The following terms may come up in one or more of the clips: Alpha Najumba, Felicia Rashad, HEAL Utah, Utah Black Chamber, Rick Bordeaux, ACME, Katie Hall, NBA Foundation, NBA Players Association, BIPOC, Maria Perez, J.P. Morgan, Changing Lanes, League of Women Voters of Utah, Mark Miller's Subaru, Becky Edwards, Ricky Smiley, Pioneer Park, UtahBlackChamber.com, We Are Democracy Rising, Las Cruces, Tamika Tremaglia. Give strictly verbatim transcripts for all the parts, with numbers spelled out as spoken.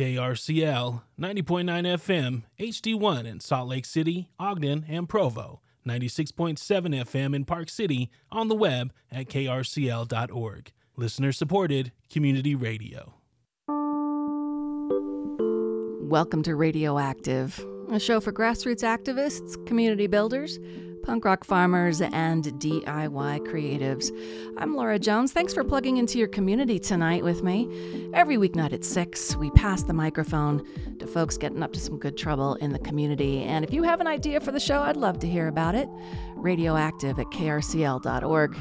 K R C L, ninety point nine F M, H D one in Salt Lake City, Ogden, and Provo, ninety-six point seven F M in Park City, on the web at K R C L dot org. Listener-supported community radio. Welcome to Radioactive, a show for grassroots activists, community builders, punk rock farmers, and D I Y creatives. I'm Laura Jones. Thanks for plugging into your community tonight with me. Every weeknight at six, we pass the microphone to folks getting up to some good trouble in the community. And if you have an idea for the show, I'd love to hear about it. Radioactive at K R C L dot org.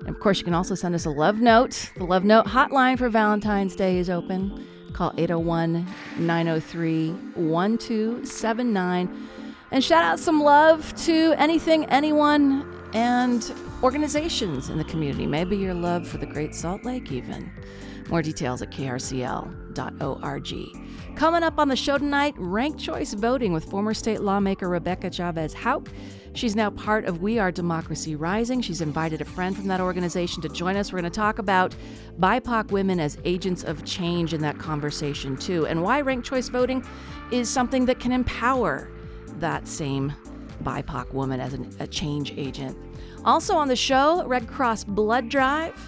And of course, you can also send us a love note. The love note hotline for Valentine's Day is open. Call eight oh one, nine oh three, one two seven nine. And shout out some love to anything, anyone, and organizations in the community. Maybe your love for the Great Salt Lake even. More details at K R C L dot org. Coming up on the show tonight, ranked choice voting with former state lawmaker Rebecca Chavez Hauck. She's now part of We Are Democracy Rising. She's invited a friend from that organization to join us. We're going to talk about B I P O C women as agents of change in that conversation too, and why ranked choice voting is something that can empower that same B I P O C woman as an, a change agent. Also on the show, Red Cross Blood Drive.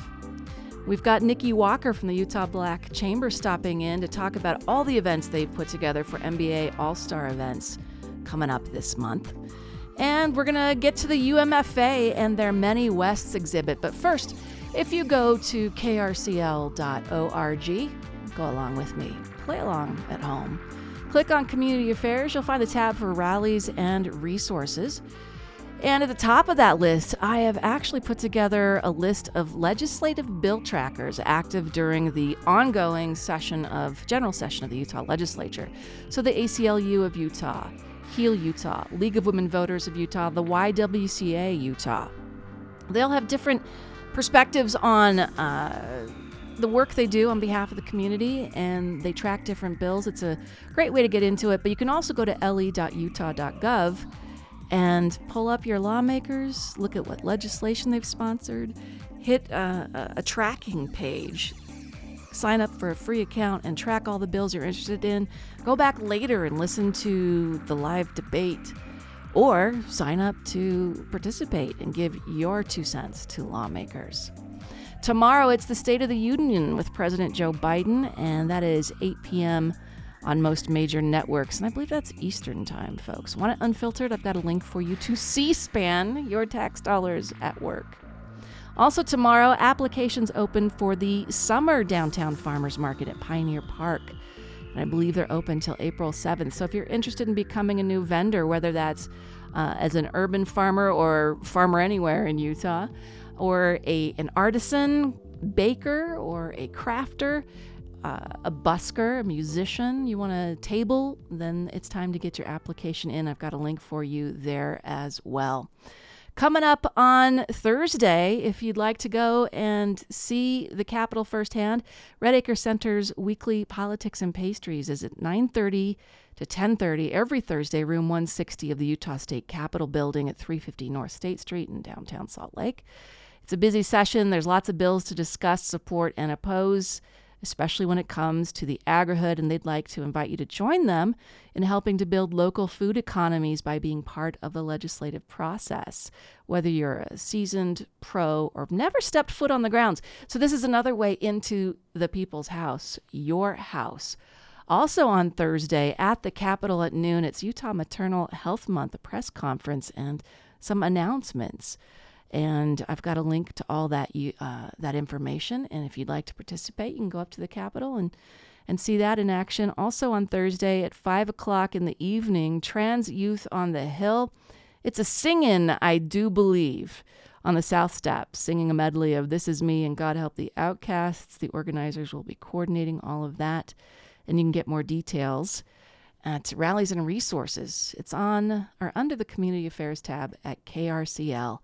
We've got Nikki Walker from the Utah Black Chamber stopping in to talk about all the events they've put together for N B A All-Star events coming up this month. And we're gonna get to the U M F A and their Many Wests exhibit. But first, if you go to K R C L dot org, go along with me, play along at home. Click on Community Affairs. You'll find the tab for rallies and resources. And at the top of that list, I have actually put together a list of legislative bill trackers active during the ongoing session of, general session of the Utah Legislature. So the A C L U of Utah, HEAL Utah, League of Women Voters of Utah, the Y W C A Utah. They'll have different perspectives on uh, the work they do on behalf of the community, and they track different bills. It's a great way to get into it, but you can also go to L E dot utah dot gov and pull up your lawmakers, look at what legislation they've sponsored, hit uh, a tracking page, sign up for a free account, and track all the bills you're interested in. Go back later and listen to the live debate, or sign up to participate and give your two cents to lawmakers. Tomorrow, it's the State of the Union with President Joe Biden, and that is eight p.m. on most major networks. And I believe that's Eastern time, folks. Want it unfiltered? I've got a link for you to C SPAN, your tax dollars at work. Also tomorrow, applications open for the summer downtown farmers market at Pioneer Park. And I believe they're open till April seventh. So if you're interested in becoming a new vendor, whether that's uh, as an urban farmer or farmer anywhere in Utah, or a an artisan, baker, or a crafter, uh, a busker, a musician, you want a table, then it's time to get your application in. I've got a link for you there as well. Coming up on Thursday, if you'd like to go and see the Capitol firsthand, Red Acre Center's weekly Politics and Pastries is at nine thirty to ten thirty every Thursday, room one sixty of the Utah State Capitol building at three fifty North State Street in downtown Salt Lake. It's a busy session. There's lots of bills to discuss, support, and oppose, especially when it comes to the agrihood, and they'd like to invite you to join them in helping to build local food economies by being part of the legislative process, whether you're a seasoned pro or never stepped foot on the grounds. So this is another way into the people's house, your house. Also on Thursday at the Capitol at noon, it's Utah Maternal Health Month, a press conference and some announcements. And I've got a link to all that uh, that information. And if you'd like to participate, you can go up to the Capitol and, and see that in action. Also on Thursday at five o'clock in the evening, Trans Youth on the Hill. It's a sing-in, I do believe, on the South Step, singing a medley of This Is Me and God Help the Outcasts. The organizers will be coordinating all of that. And you can get more details at Rallies and Resources. It's on or under the Community Affairs tab at K R C L.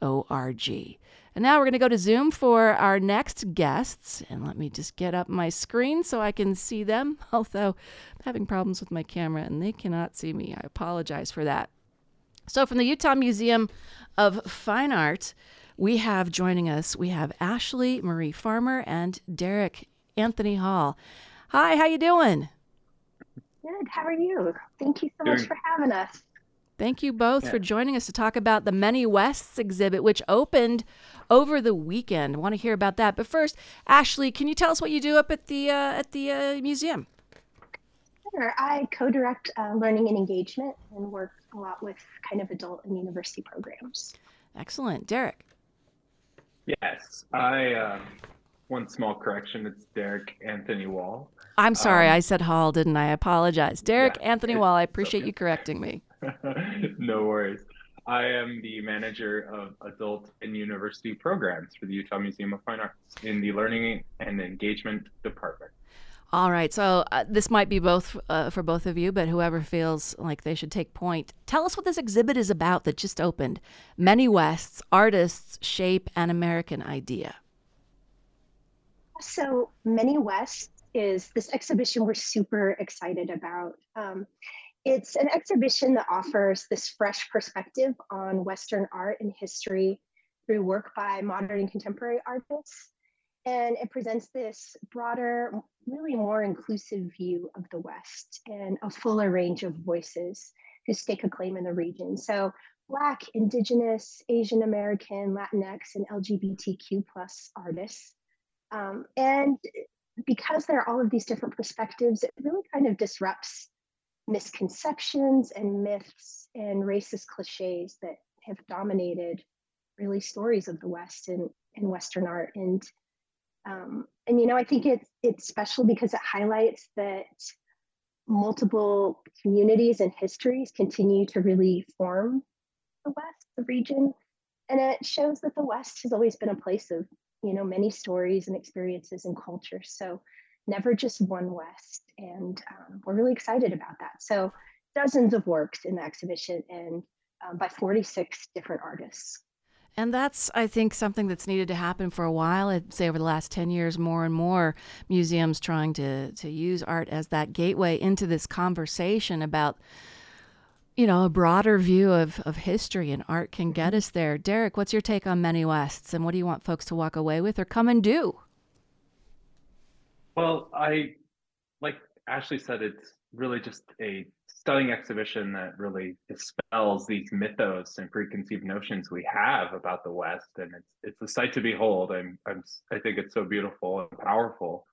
.org. And now we're going to go to Zoom for our next guests. And let me just get up my screen so I can see them, although I'm having problems with my camera and they cannot see me. I apologize for that. So from the Utah Museum of Fine Arts, we have joining us, we have Ashley Marie Farmer and Derek Anthony Hall. Hi, how you doing? Good. How are you? Thank you so much for having us. Thank you both yeah. for joining us to talk about the Many Wests exhibit, which opened over the weekend. I want to hear about that. But first, Ashley, can you tell us what you do up at the uh, at the uh, museum? Sure. I co-direct uh, learning and engagement and work a lot with kind of adult and university programs. Excellent. Derek. Yes. I, uh, one small correction, it's Derek Anthony Wall. I'm sorry, um, I said Hall, didn't I? I apologize. Derek yeah, Anthony Wall, I appreciate okay. you correcting me. No worries. I am the manager of adult and university programs for the Utah Museum of Fine Arts in the Learning and Engagement Department. All right, so uh, this might be both uh, for both of you, but whoever feels like they should take point. Tell us what this exhibit is about that just opened. Many Wests, Artists Shape an American Idea. So Many Wests is this exhibition we're super excited about. Um, It's an exhibition that offers this fresh perspective on Western art and history through work by modern and contemporary artists. And it presents this broader, really more inclusive view of the West and a fuller range of voices who stake a claim in the region. So Black, Indigenous, Asian American, Latinx, and L G B T Q plus artists. Um, and because there are all of these different perspectives, it really kind of disrupts misconceptions and myths and racist cliches that have dominated really stories of the West and, and Western art. And, um, and you know, I think it's it's special because it highlights that multiple communities and histories continue to really form the West, the region. And it shows that the West has always been a place of, you know, many stories and experiences and culture. So never just one West, and um, we're really excited about that. So dozens of works in the exhibition and um, by forty-six different artists. And that's, I think, something that's needed to happen for a while. I'd say over the last ten years, more and more museums trying to, to use art as that gateway into this conversation about, you know, a broader view of, of history, and art can get us there. Derek, what's your take on Many Wests, and what do you want folks to walk away with or come and do? Well, I, like Ashley said, it's really just a stunning exhibition that really dispels these mythos and preconceived notions we have about the West, and it's it's a sight to behold. I'm, I'm I think it's so beautiful and powerful.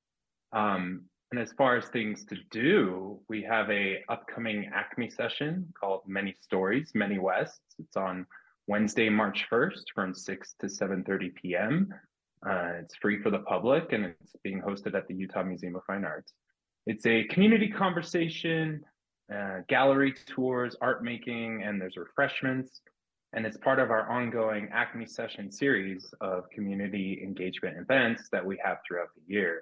Um, and as far as things to do, we have a upcoming ACME session called Many Stories, Many Wests. It's on Wednesday, March first, from six to seven thirty p.m. Uh, it's free for the public, and it's being hosted at the Utah Museum of Fine Arts. It's a community conversation, uh, gallery tours, art making, and there's refreshments. And it's part of our ongoing ACME session series of community engagement events that we have throughout the year.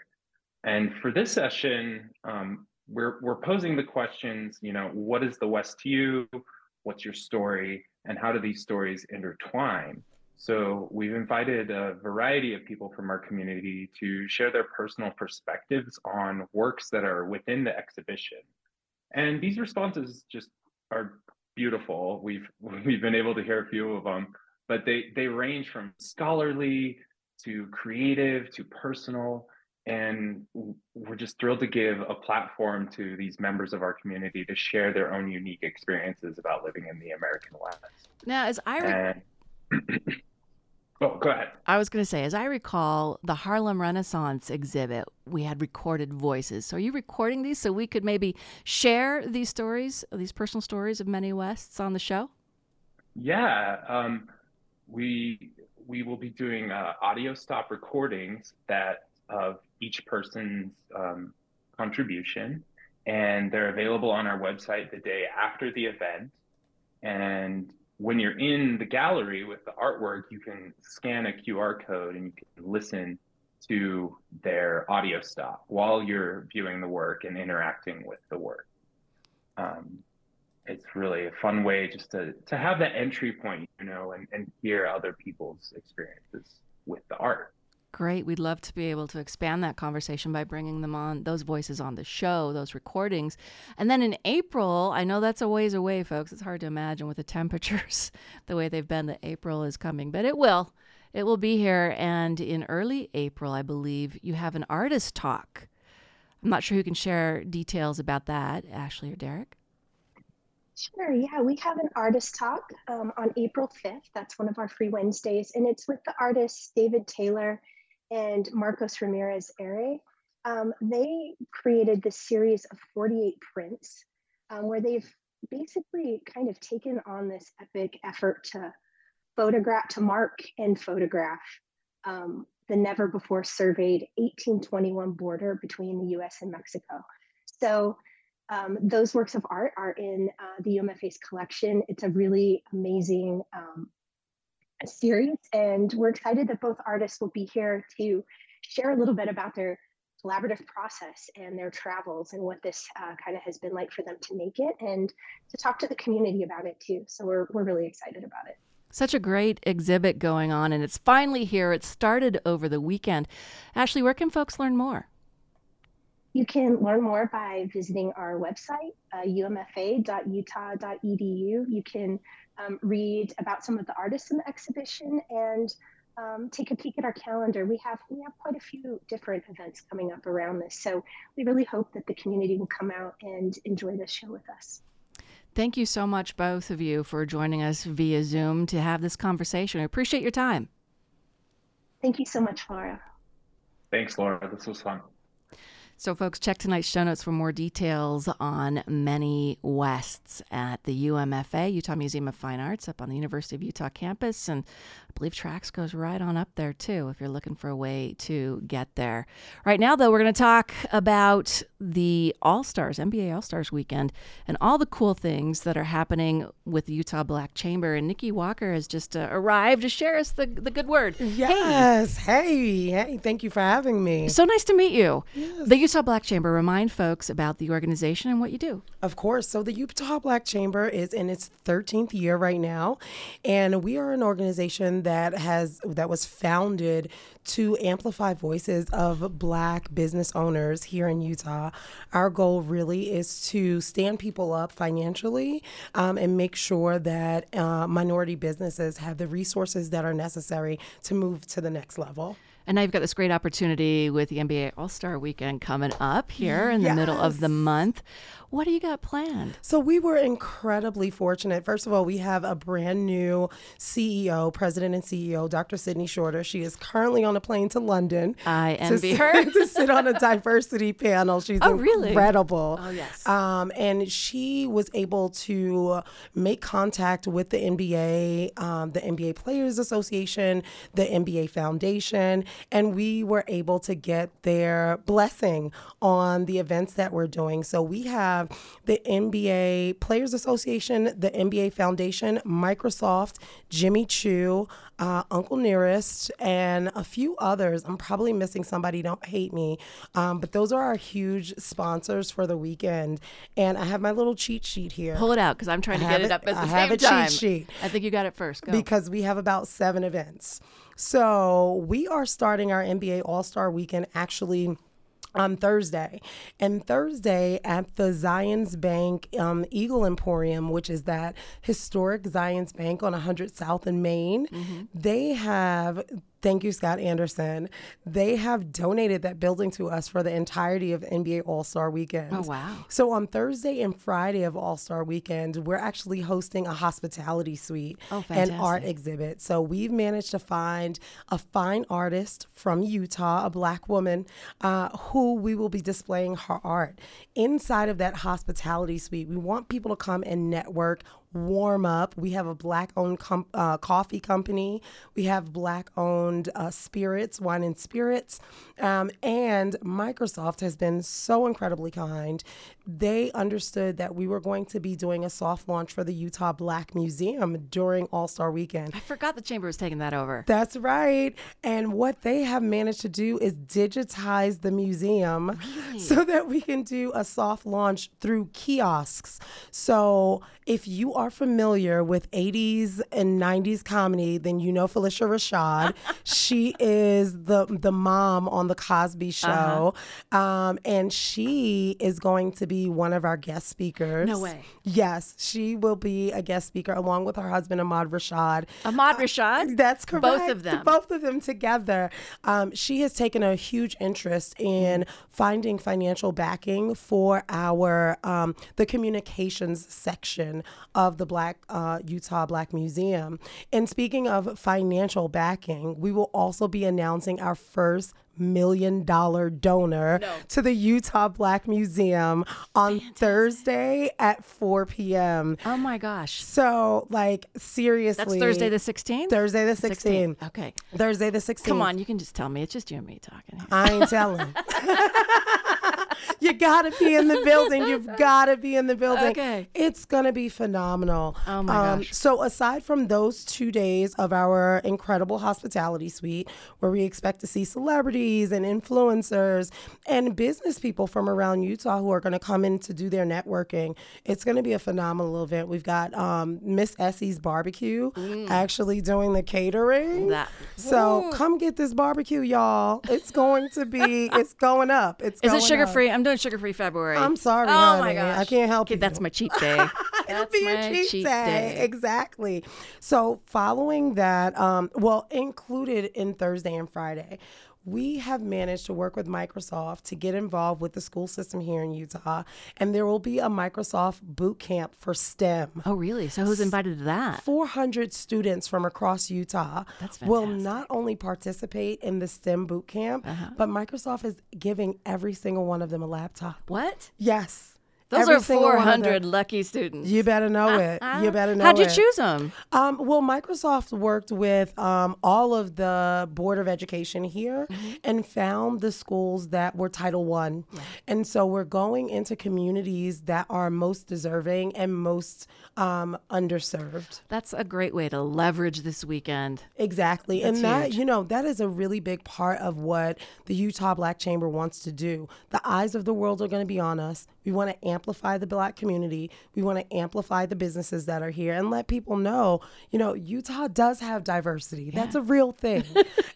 And for this session, um, we're we're posing the questions, you know, what is the West to you? What's your story? And how do these stories intertwine? So we've invited a variety of people from our community to share their personal perspectives on works that are within the exhibition. And these responses just are beautiful. We've we've been able to hear a few of them, but they, they range from scholarly to creative to personal. And we're just thrilled to give a platform to these members of our community to share their own unique experiences about living in the American West. Now, as I re- and, Oh, go ahead. I was going to say, as I recall, the Harlem Renaissance exhibit, we had recorded voices. So are you recording these so we could maybe share these stories, these personal stories of Many Wests on the show? Yeah, um, we we will be doing uh, audio stop recordings that of each person's um, contribution, and they're available on our website the day after the event. And when you're in the gallery with the artwork, you can scan a Q R code and you can listen to their audio stop while you're viewing the work and interacting with the work. Um, it's really a fun way just to, to have that entry point, you know, and, and hear other people's experiences with the art. Great. We'd love to be able to expand that conversation by bringing them on, those voices on the show, those recordings. And then in April, I know that's a ways away, folks. It's hard to imagine with the temperatures, the way they've been, that April is coming, but it will. It will be here. And in early April, I believe you have an artist talk. I'm not sure who can share details about that, Ashley or Derek. Sure, yeah, we have an artist talk um, on April fifth. That's one of our free Wednesdays, and it's with the artists David Taylor and Marcos Ramirez-Ere. Um, they created this series of forty-eight prints um, where they've basically kind of taken on this epic effort to photograph, to mark and photograph um, the never before surveyed eighteen twenty-one border between the U S and Mexico. So um, those works of art are in uh, the U M F A's collection. It's a really amazing um, series, and we're excited that both artists will be here to share a little bit about their collaborative process and their travels and what this uh, kind of has been like for them to make it, and to talk to the community about it too. So we're we're really excited about it. Such a great exhibit going on, and it's finally here. It started over the weekend. Ashley, where can folks learn more? You can learn more by visiting our website, uh, u m f a dot utah dot e d u. You can um, read about some of the artists in the exhibition and Um, take a peek at our calendar. We have we have quite a few different events coming up around this, so we really hope that the community will come out and enjoy this show with us. Thank you so much, both of you, for joining us via Zoom to have this conversation. I appreciate your time. Thank you so much, Laura. Thanks, Laura. This was fun. So folks, check tonight's show notes for more details on Many Wests at the U M F A, Utah Museum of Fine Arts, up on the University of Utah campus. And I believe Trax goes right on up there too, if you're looking for a way to get there. Right now, though, we're going to talk about the All-Stars, N B A All-Stars weekend, and all the cool things that are happening with the Utah Black Chamber. And Nikki Walker has just uh, arrived to share us the, the good word. Yes. Hey. hey. Hey. Thank you for having me. So nice to meet you. Yes. The Utah Black Chamber, remind folks about the organization and what you do. Of course. So the Utah Black Chamber is in its thirteenth year right now, and we are an organization that has that was founded to amplify voices of Black business owners here in Utah. Our goal really is to stand people up financially um, and make sure that uh, minority businesses have the resources that are necessary to move to the next level. And now you've got this great opportunity with the N B A All-Star Weekend coming up here in the yes. middle of the month. What do you got planned? So we were incredibly fortunate. First of all, we have a brand new C E O, president and C E O, Doctor Sydney Shorter. She is currently on a plane to London. I envy to, her. to sit on a diversity panel. She's oh, incredible. Really? Oh, yes. Um, and she was able to make contact with the N B A, um, the N B A Players Association, the N B A Foundation, and we were able to get their blessing on the events that we're doing. So we have the N B A Players Association, the N B A Foundation, Microsoft, Jimmy Choo, uh, Uncle Nearest, and a few others. I'm probably missing somebody, don't hate me. Um, but those are our huge sponsors for the weekend. And I have my little cheat sheet here. Pull it out, because I'm trying to get it, it up at the I same have a time. Cheat sheet. I think you got it first. Go. Because we have about seven events. So we are starting our N B A All-Star Weekend actually on Thursday. And Thursday at the Zions Bank um, Eagle Emporium, which is that historic Zions Bank on one hundred South in Maine, mm-hmm. they have... Thank you, Scott Anderson. They have donated that building to us for the entirety of N B A All-Star Weekend. Oh, wow. So on Thursday and Friday of All-Star Weekend, we're actually hosting a hospitality suite oh, and art exhibit. So we've managed to find a fine artist from Utah, a Black woman, uh, who we will be displaying her art. Inside of that hospitality suite, we want people to come and network, warm up. We have a Black-owned com- uh, coffee company. We have Black-owned uh, spirits, wine and spirits. Um, and Microsoft has been so incredibly kind. They understood that we were going to be doing a soft launch for the Utah Black Museum during All-Star Weekend. I forgot the chamber was taking that over. That's right. And what they have managed to do is digitize the museum really? so that we can do a soft launch through kiosks. So if you are are familiar with eighties and nineties comedy, then you know Felicia Rashad. She is the the mom on The Cosby Show. Uh-huh. Um, and she is going to be one of our guest speakers. No way. Yes, she will be a guest speaker along with her husband, Ahmad Rashad. Ahmad Rashad? Uh, that's correct. Both of them. Both of them together. Um, she has taken a huge interest in finding financial backing for our um, the communications section of the Black uh, Utah Black Museum. And speaking of financial backing, we will also be announcing our first million dollar donor no. to the Utah Black Museum on Fantastic. Thursday at four p.m. Oh my gosh. So like seriously. That's Thursday the sixteenth? Thursday the sixteenth. sixteenth. Okay. Thursday the sixteenth. Come on, you can just tell me. It's just you and me talking here. I ain't telling. You gotta be in the building. You've gotta be in the building. Okay. It's gonna be phenomenal. Oh my um, gosh. So aside from those two days of our incredible hospitality suite where we expect to see celebrities and influencers and business people from around Utah who are gonna come in to do their networking, it's gonna be a phenomenal event. We've got um, Miss Essie's Barbecue mm. actually doing the catering. That. So Ooh. Come get this barbecue, y'all. It's going to be, it's going up. It's Is going it sugar-free? I'm doing sugar-free February. I'm sorry, oh honey. My gosh. I can't help okay, you. That's my cheat day. It'll that's be my a cheat, cheat day. day. Exactly. So following that, um, well, included in Thursday and Friday, we have managed to work with Microsoft to get involved with the school system here in Utah, and there will be a Microsoft boot camp for STEM. Oh, really? So who's invited to that? four hundred students from across Utah will not only participate in the STEM boot camp, uh-huh. but Microsoft is giving every single one of them a laptop. What? Yes. Those Every are four hundred lucky students. You better know it. You better know it. How'd you it. choose them? Um, well, Microsoft worked with um, all of the Board of Education here mm-hmm. and found the schools that were Title One. Yeah. And so we're going into communities that are most deserving and most um, underserved. That's a great way to leverage this weekend. Exactly. That's and that, huge. you know, that is a really big part of what the Utah Black Chamber wants to do. The eyes of the world are going to be on us. We want to amplify the Black community. We want to amplify the businesses that are here and let people know, you know, Utah does have diversity. Yeah. That's a real thing.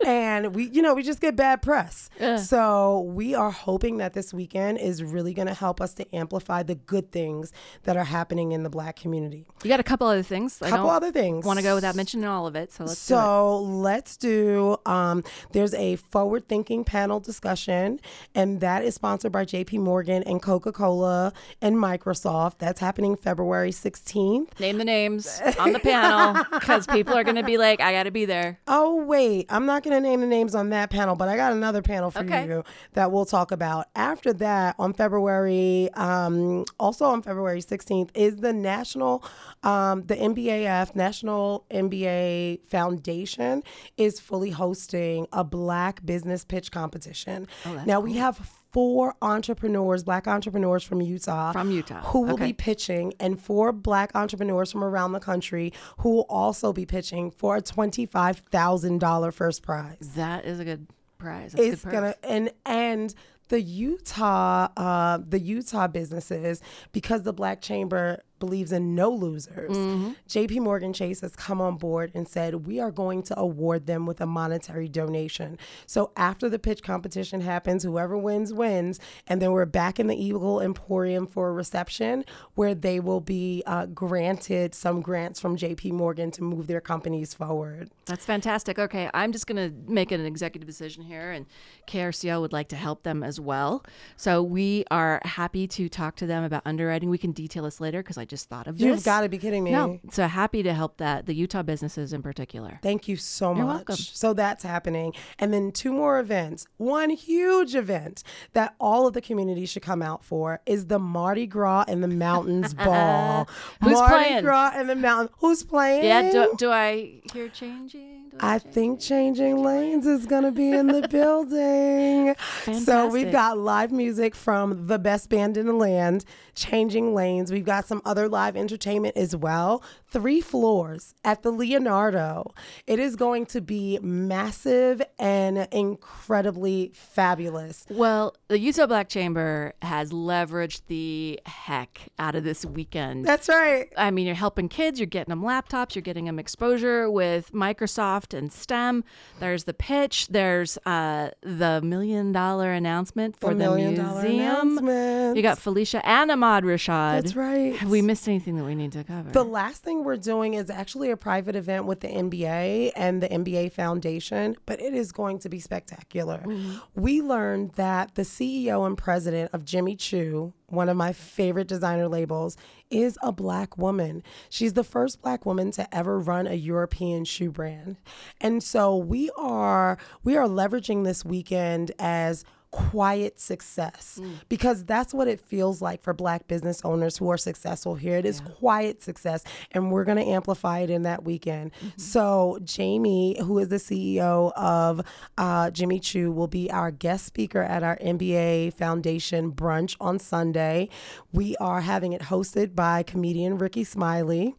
And we, you know, we just get bad press. Yeah. So we are hoping that this weekend is really going to help us to amplify the good things that are happening in the Black community. You got a couple other things. A couple other things. Want to go without mentioning all of it. So let's so do So let's do, um, there's a forward thinking panel discussion, and that is sponsored by J P. Morgan and Coca-Cola and Microsoft. That's happening February sixteenth. Name the names on the panel because people are going to be like, I got to be there. Oh, wait. I'm not going to name the names on that panel, but I got another panel for okay. you that we'll talk about. After that, on February, um, also on February sixteenth, is the National, um, the N B A F, National N B A Foundation is fully hosting a Black business pitch competition. Oh, now, cool. we have Four entrepreneurs, Black entrepreneurs from Utah, from Utah, who will okay. be pitching, and four Black entrepreneurs from around the country who will also be pitching for a twenty-five thousand dollar first prize. That is a good prize. That's it's a good prize. gonna and and. The Utah, uh, the Utah businesses, because the Black Chamber believes in no losers, mm-hmm. J P. Morgan Chase has come on board and said, we are going to award them with a monetary donation. So after the pitch competition happens, whoever wins, wins. And then we're back in the Eagle Emporium for a reception where they will be uh, granted some grants from J P. Morgan to move their companies forward. That's fantastic. Okay, I'm just going to make an executive decision here, and K R C L would like to help them as well. So we are happy to talk to them about underwriting. We can detail this later because I just thought of this. You've got to be kidding me. No. So happy to help that, the Utah businesses in particular. Thank you so You're much. You're welcome. So that's happening. And then two more events. One huge event that all of the community should come out for is the Mardi Gras and the Mountains Ball. Who's Mardi playing? Mardi Gras and the Mountains. Who's playing? Yeah, do, do I hear changing? I think Changing Lanes is going to be in the building. Fantastic. So we've got live music from the best band in the land, Changing Lanes. We've got some other live entertainment as well. Three floors at the Leonardo. It is going to be massive and incredibly fabulous. Well, the Utah Black Chamber has leveraged the heck out of this weekend. That's right. I mean, you're helping kids, you're getting them laptops, you're getting them exposure with Microsoft and STEM. There's the pitch, there's uh, the million dollar announcement for the, the museum. You got Felicia and Ahmad Rashad. That's right. Have we missed anything that we need to cover? The last thing we're doing is actually a private event with the N B A and the N B A Foundation, but it is going to be spectacular. Mm-hmm. We learned that the C E O and president of Jimmy Choo, one of my favorite designer labels, is a Black woman. She's the first Black woman to ever run a European shoe brand. And so we are we are leveraging this weekend as quiet success, mm. because that's what it feels like for Black business owners who are successful here. It is yeah. quiet success, and we're going to amplify it in that weekend. Mm-hmm. So Jamie, who is the C E O of uh, Jimmy Choo, will be our guest speaker at our N B A Foundation brunch on Sunday. We are having it hosted by comedian Ricky Smiley.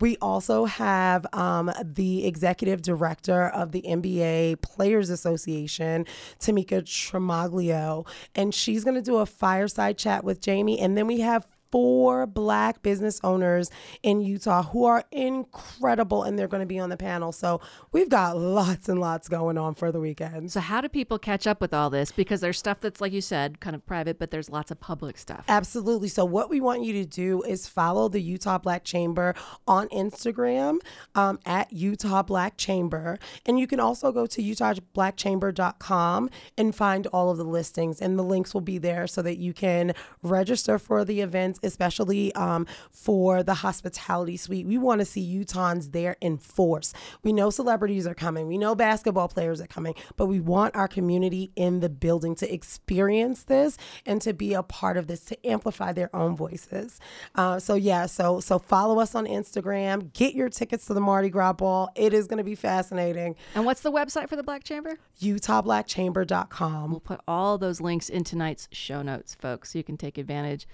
We also have um, the executive director of the N B A Players Association, Tamika Tremaglia, and she's going to do a fireside chat with Jamie. And then we have four Black business owners in Utah who are incredible, and they're going to be on the panel. So we've got lots and lots going on for the weekend. So how do people catch up with all this? Because there's stuff that's, like you said, kind of private, but there's lots of public stuff. Absolutely. So what we want you to do is follow the Utah Black Chamber on Instagram um, at Utah Black Chamber. And you can also go to Utah Black Chamber dot com and find all of the listings, and the links will be there so that you can register for the events, especially um, for the hospitality suite. We want to see Utahns there in force. We know celebrities are coming. We know basketball players are coming, but we want our community in the building to experience this and to be a part of this, to amplify their own voices. Uh, so yeah, so so follow us on Instagram. Get your tickets to the Mardi Gras Ball. It is going to be fascinating. And what's the website for the Black Chamber? Utah Black Chamber dot com. We'll put all those links in tonight's show notes, folks, so you can take advantage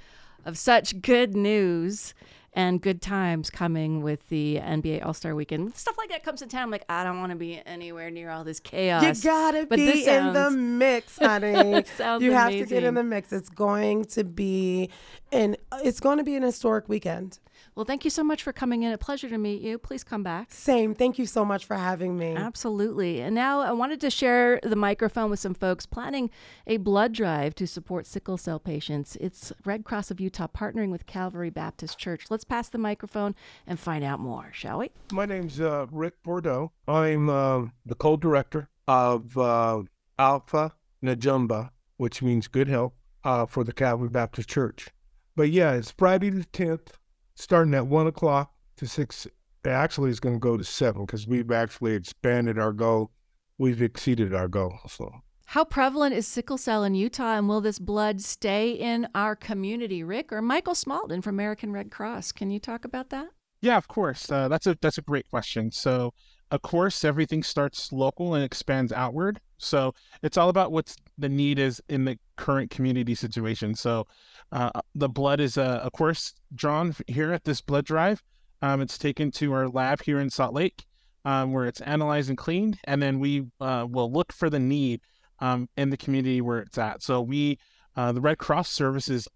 of such good news and good times coming with the N B A All-Star Weekend. Stuff like that comes to town. I'm like, I don't want to be anywhere near all this chaos. You gotta but be sounds... in the mix, honey. sounds you have amazing. to get in the mix. It's going to be an it's going to be an historic weekend. Well, thank you so much for coming in. A pleasure to meet you. Please come back. Same. Thank you so much for having me. Absolutely. And now I wanted to share the microphone with some folks planning a blood drive to support sickle cell patients. It's Red Cross of Utah partnering with Calvary Baptist Church. Let's pass the microphone and find out more, shall we? My name's uh, Rick Bordeaux. I'm uh, the co-director of uh, Alpha Najumba, which means good health, uh, for the Calvary Baptist Church. But yeah, it's Friday the tenth. Starting at one o'clock to six, actually it's going to go to seven because we've actually expanded our goal. We've exceeded our goal. So, how prevalent is sickle cell in Utah, and will this blood stay in our community? Rick or Michael Smalton from American Red Cross, can you talk about that? Yeah, of course. Uh, that's a that's a great question. So, of course, everything starts local and expands outward. So it's all about what's the need is in the current community situation. So uh, the blood is, uh, of course, drawn here at this blood drive. Um, it's taken to our lab here in Salt Lake, um, where it's analyzed and cleaned. And then we uh, will look for the need um, in the community where it's at. So we, uh, the Red Cross services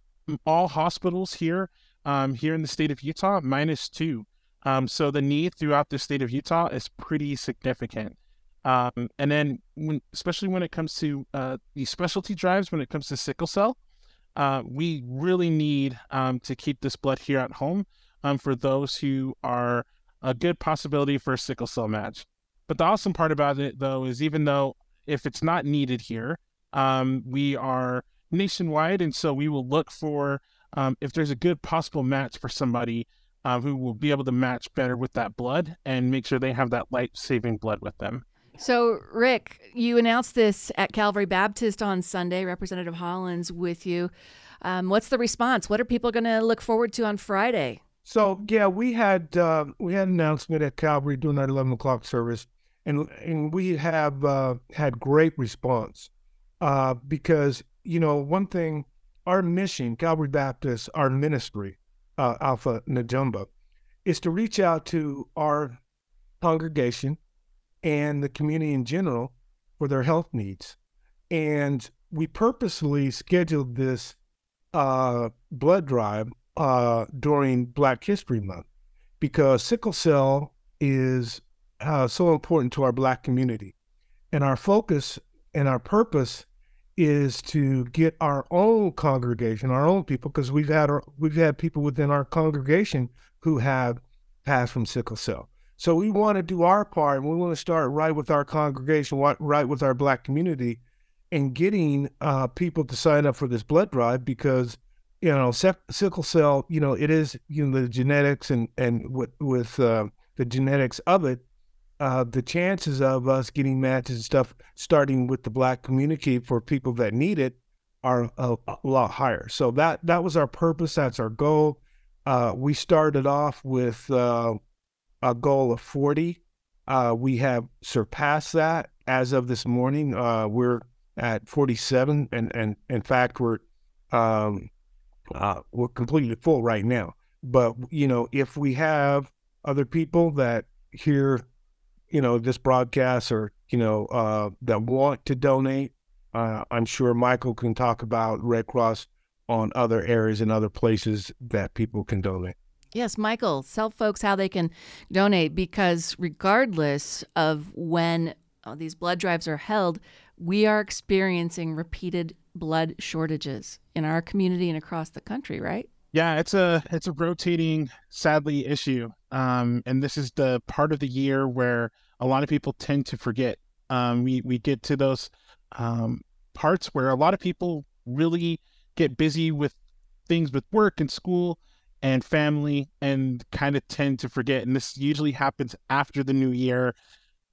all hospitals here, um, here in the state of Utah, minus two. Um, so the need throughout the state of Utah is pretty significant. Um, and then, when, especially when it comes to uh, the specialty drives, when it comes to sickle cell, uh, we really need um, to keep this blood here at home um, for those who are a good possibility for a sickle cell match. But the awesome part about it, though, is even though if it's not needed here, um, we are nationwide, and so we will look for um, if there's a good possible match for somebody uh, who will be able to match better with that blood and make sure they have that life-saving blood with them. So, Rick, you announced this at Calvary Baptist on Sunday, Representative Hollins with you. Um, what's the response? What are people going to look forward to on Friday? So, yeah, we had uh, we had an announcement at Calvary during our eleven o'clock service, And, and we have uh, had great response uh, because, you know, one thing, our mission, Calvary Baptist, our ministry, uh, Alpha Najumba, is to reach out to our congregation and the community in general for their health needs. And we purposely scheduled this uh, blood drive uh, during Black History Month because sickle cell is uh, so important to our Black community. And our focus and our purpose is to get our own congregation, our own people, because we've had our, we've had people within our congregation who have passed from sickle cell. So we want to do our part, and we want to start right with our congregation, right with our Black community, and getting uh, people to sign up for this blood drive because, you know, sickle cell, you know, it is, you know, the genetics and, and with, with uh, the genetics of it, Uh, the chances of us getting matches and stuff, starting with the Black community for people that need it, are a, a lot higher. So that that was our purpose. That's our goal. Uh, we started off with uh, a goal of forty. Uh, we have surpassed that as of this morning. Uh, we're at forty-seven, and and in fact, we're um, uh, we're completely full right now. But you know, if we have other people that hear, you know, this broadcast, or, you know, uh, that want to donate, uh, I'm sure Michael can talk about Red Cross on other areas and other places that people can donate. Yes, Michael, tell folks how they can donate, because regardless of when uh, these blood drives are held, we are experiencing repeated blood shortages in our community and across the country, right? Yeah, it's a it's a rotating, sadly, issue. Um, and this is the part of the year where a lot of people tend to forget. Um, we, we get to those um, parts where a lot of people really get busy with things with work and school and family and kind of tend to forget. And this usually happens after the new year,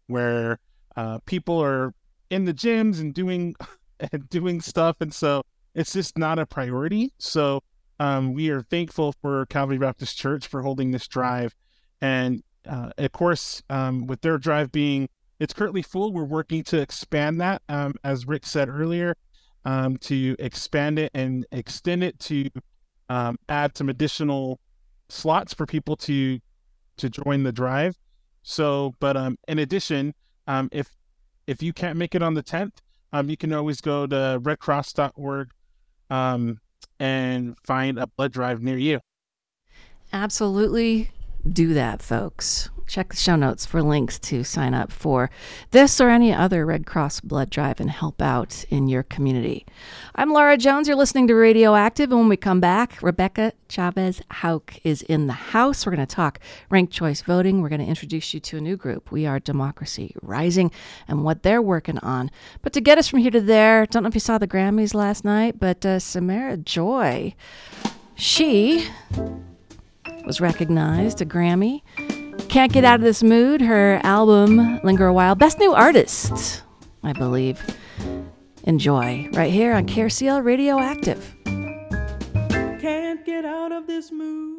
where uh, people are in the gyms and doing and doing stuff. And so it's just not a priority. So um, we are thankful for Calvary Baptist Church for holding this drive. And, uh, of course, um, with their drive being, it's currently full, we're working to expand that, um, as Rick said earlier, um, to expand it and extend it to um, add some additional slots for people to to join the drive. So, but um, in addition, um, if if you can't make it on the tenth, um, you can always go to red cross dot org um, and find a blood drive near you. Absolutely. Do that, folks. Check the show notes for links to sign up for this or any other Red Cross blood drive and help out in your community. I'm Laura Jones. You're listening to Radioactive. And when we come back, Rebecca Chavez Hauck is in the house. We're going to talk ranked choice voting. We're going to introduce you to a new group, We Are Democracy Rising, and what they're working on. But to get us from here to there, don't know if you saw the Grammys last night, but uh, Samara Joy, she was recognized, a Grammy. Can't Get Out of This Mood, her album, Linger a While. Best New Artist, I believe. Enjoy, right here on K R C L Radioactive. Can't get out of this mood.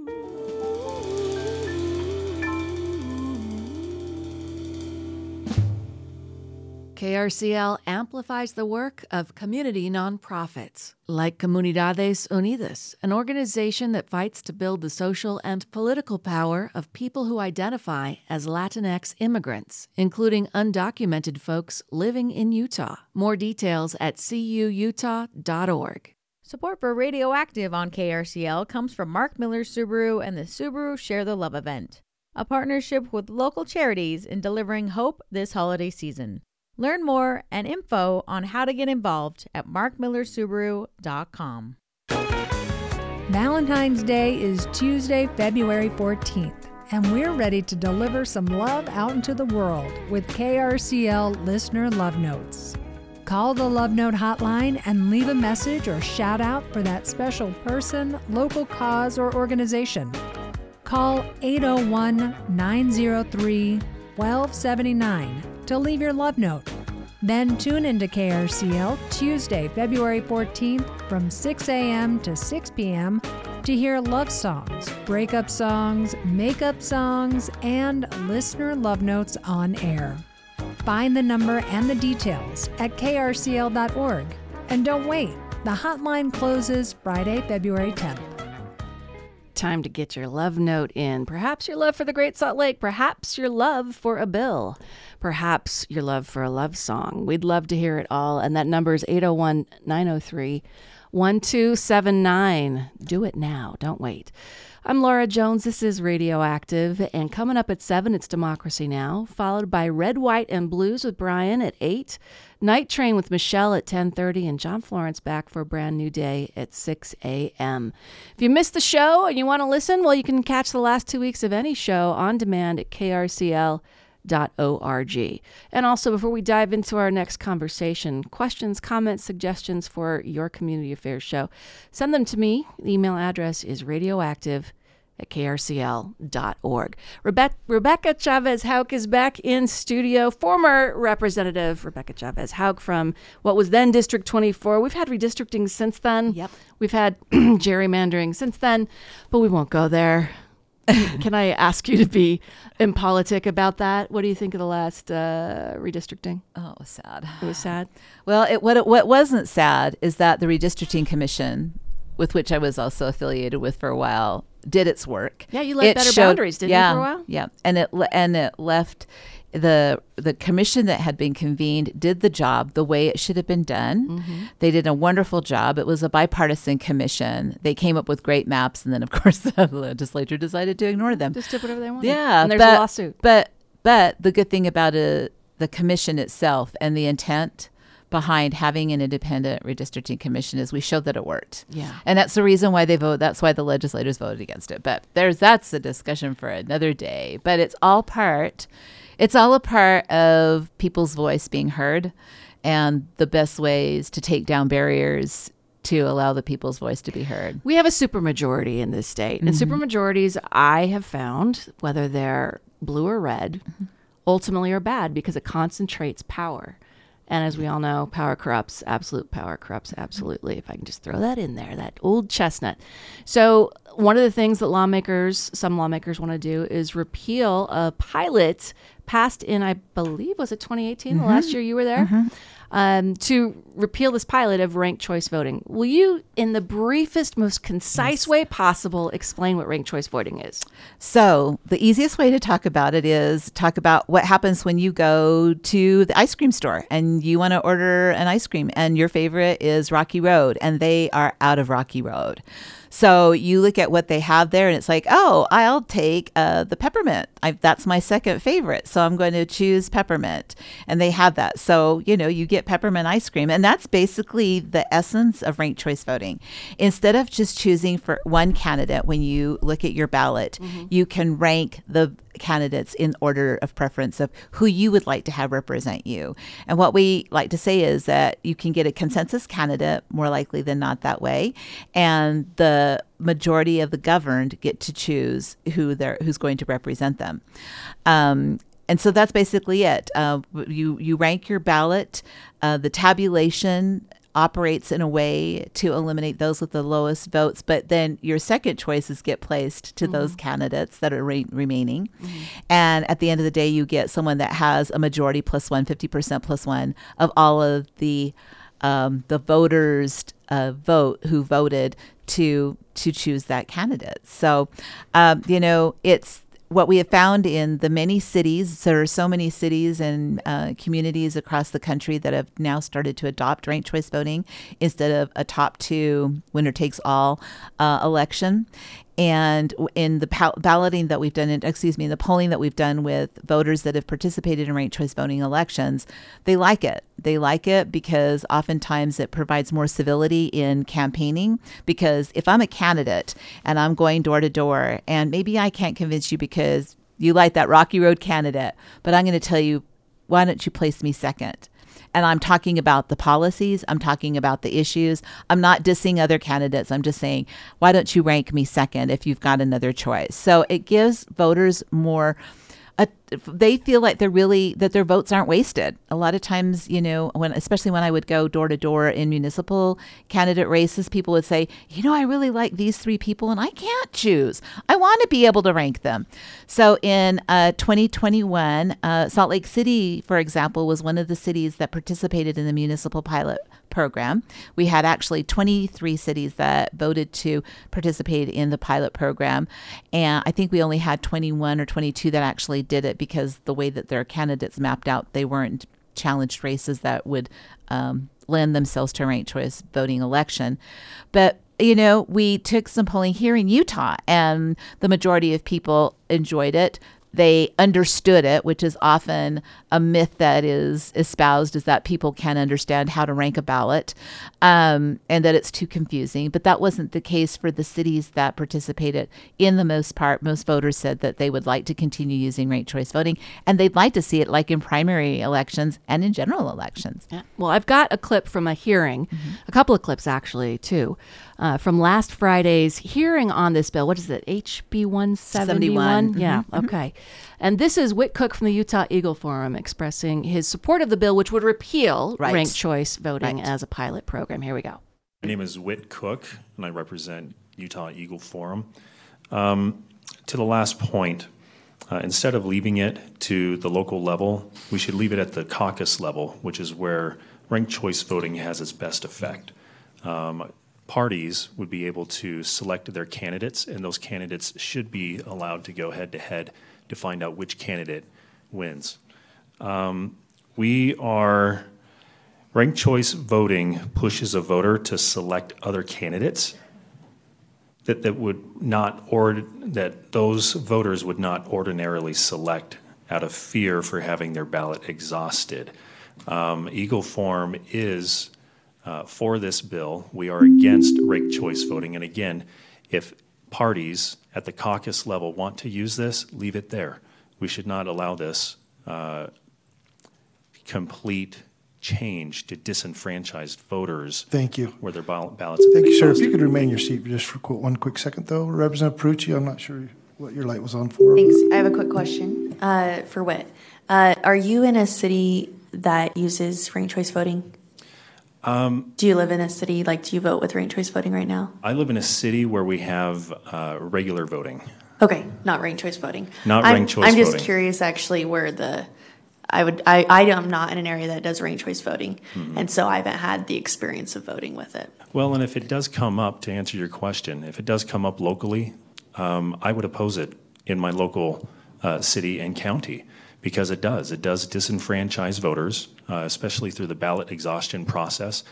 K R C L amplifies the work of community nonprofits like Comunidades Unidas, an organization that fights to build the social and political power of people who identify as Latinx immigrants, including undocumented folks living in Utah. More details at c u utah dot org. Support for Radioactive on K R C L comes from Mark Miller's Subaru and the Subaru Share the Love event, a partnership with local charities in delivering hope this holiday season. Learn more and info on how to get involved at mark miller subaru dot com. Valentine's Day is Tuesday, February fourteenth, and we're ready to deliver some love out into the world with K R C L Listener Love Notes. Call the Love Note hotline and leave a message or shout out for that special person, local cause, or organization. Call eight oh one, nine oh three, one two seven nine to leave your love note. Then tune into K R C L Tuesday, February fourteenth from six a.m. to six p.m. to hear love songs, breakup songs, makeup songs, and listener love notes on air. Find the number and the details at K R C L dot org. And don't wait. The hotline closes Friday, February tenth. Time to get your love note in. Perhaps your love for the Great Salt Lake. Perhaps your love for a bill. Perhaps your love for a love song. We'd love to hear it all. And that number is eight oh one, nine oh three, one two seven nine. Do it now. Don't wait. I'm Laura Jones. This is Radioactive. And coming up at seven, it's Democracy Now!, followed by Red, White, and Blues with Brian at eight, Night Train with Michelle at ten thirty, and John Florence back for a brand new day at six a.m. If you missed the show and you want to listen, well, you can catch the last two weeks of any show on demand at K R C L dot org. And also, before we dive into our next conversation, questions, comments, suggestions for your community affairs show, send them to me. The email address is radioactive at K R C L dot org. Rebe- Rebecca Chavez Hauck is back in studio. Former Representative Rebecca Chavez Hauck from what was then District twenty-four. We've had redistricting since then. Yep. We've had gerrymandering since then, but we won't go there. Can I ask you to be impolitic about that? What do you think of the last uh, redistricting? Oh, it was sad. It was sad? Well, it, what it, what wasn't sad is that the Redistricting Commission, with which I was also affiliated with for a while, did its work. Yeah, you led it better showed, boundaries, didn't yeah, you, for a while? Yeah, and it and it left the the commission that had been convened did the job the way it should have been done. Mm-hmm. They did a wonderful job. It was a bipartisan commission. They came up with great maps, and then of course the legislature decided to ignore them. Just did whatever they wanted. Yeah, and there's but, a lawsuit. But but the good thing about it, the commission itself and the intent behind having an independent redistricting commission is we showed that it worked. Yeah. And that's the reason why they vote. That's why the legislators voted against it. But there's that's a discussion for another day. But it's all part, it's all a part of people's voice being heard and the best ways to take down barriers to allow the people's voice to be heard. We have a supermajority in this state. Mm-hmm. And supermajorities, I have found, whether they're blue or red, mm-hmm. ultimately are bad because it concentrates power. And as we all know, power corrupts, absolute power corrupts, absolutely. If I can just throw that in there, that old chestnut. So one of the things that lawmakers, some lawmakers want to do is repeal a pilot passed in, I believe, was it twenty eighteen, mm-hmm. the last year you were there, mm-hmm. um, to repeal this pilot of ranked choice voting. Will you, in the briefest, most concise yes. way possible, explain what ranked choice voting is? So the easiest way to talk about it is talk about what happens when you go to the ice cream store and you want to order an ice cream and your favorite is Rocky Road and they are out of Rocky Road. So you look at what they have there and it's like, oh, I'll take uh, the peppermint. I, that's my second favorite. So I'm going to choose peppermint. And they have that. So, you know, you get peppermint ice cream. And that's basically the essence of ranked choice voting. Instead of just choosing for one candidate, when you look at your ballot, mm-hmm. you can rank the candidates in order of preference of who you would like to have represent you. And what we like to say is that you can get a consensus candidate more likely than not that way. And the majority of the governed get to choose who they're who's going to represent them. Um, and so that's basically it. Uh, you, you rank your ballot, uh, the tabulation operates in a way to eliminate those with the lowest votes, but then your second choices get placed to mm-hmm. those candidates that are re- remaining. Mm-hmm. And at the end of the day, you get someone that has a majority plus one, fifty percent plus one of all of the um, the voters uh, vote who voted to to choose that candidate. So, um, you know, it's what we have found in the many cities, there are so many cities and uh, communities across the country that have now started to adopt ranked choice voting instead of a top two winner takes all uh, election. And in the pal- balloting that we've done, in, excuse me, the polling that we've done with voters that have participated in ranked choice voting elections, they like it. They like it because oftentimes it provides more civility in campaigning. Because if I'm a candidate and I'm going door to door, and maybe I can't convince you because you like that Rocky Road candidate, but I'm going to tell you, why don't you place me second? And I'm talking about the policies. I'm talking about the issues. I'm not dissing other candidates. I'm just saying, why don't you rank me second if you've got another choice? So it gives voters more a, they feel like they're really, that their votes aren't wasted. A lot of times, you know, when, especially when I would go door to door in municipal candidate races, people would say, you know, I really like these three people and I can't choose. I want to be able to rank them. So in uh, twenty twenty-one, uh, Salt Lake City, for example, was one of the cities that participated in the municipal pilot program. We had actually twenty-three cities that voted to participate in the pilot program. And I think we only had twenty-one or twenty-two that actually did it, because the way that their candidates mapped out, they weren't challenged races that would um, lend themselves to a ranked choice voting election. But, you know, we took some polling here in Utah and the majority of people enjoyed it. They understood it, which is often a myth that is espoused, is that people can understand how to rank a ballot um, and that it's too confusing. But that wasn't the case for the cities that participated. In the most part, most voters said that they would like to continue using ranked choice voting, and they'd like to see it like in primary elections and in general elections. Yeah. Well, I've got a clip from a hearing, mm-hmm. a couple of clips actually, too, uh, from last Friday's hearing on this bill. What is it, H B one seventy-one? Mm-hmm. Yeah, okay. Mm-hmm. And this is Whit Cook from the Utah Eagle Forum expressing his support of the bill, which would repeal right. ranked choice voting right. as a pilot program. Here we go. My name is Whit Cook, and I represent Utah Eagle Forum. Um, to the last point, uh, instead of leaving it to the local level, we should leave it at the caucus level, which is where ranked choice voting has its best effect. Um, Parties would be able to select their candidates, and those candidates should be allowed to go head-to-head to find out which candidate wins. Um, we are, ranked choice voting pushes a voter to select other candidates that, that would not, or that those voters would not ordinarily select out of fear for having their ballot exhausted. Um, Eagle Forum is Uh, for this bill. We are against ranked choice voting. And again, if parties at the caucus level want to use this, leave it there. We should not allow this uh, complete change to disenfranchised voters. Thank you. Where their ball- ballots have been Thank you, sir. If you could remain your seat just for one quick second, though. Representative Perucci, I'm not sure what your light was on for. Thanks. I have a quick question uh, for Whit. Uh, are you in a city that uses ranked choice voting? Um, do you live in a city, like do you vote with ranked choice voting right now? I live in a city where we have uh, regular voting. Okay, not ranked choice voting. Not I'm, ranked choice voting. I'm just voting. Curious actually where the, I would, I, I am not in an area that does ranked choice voting, mm-hmm. and so I haven't had the experience of voting with it. Well, and if it does come up, to answer your question, if it does come up locally, um, I would oppose it in my local uh, city and county. Because it does. It does disenfranchise voters, uh, especially through the ballot exhaustion process.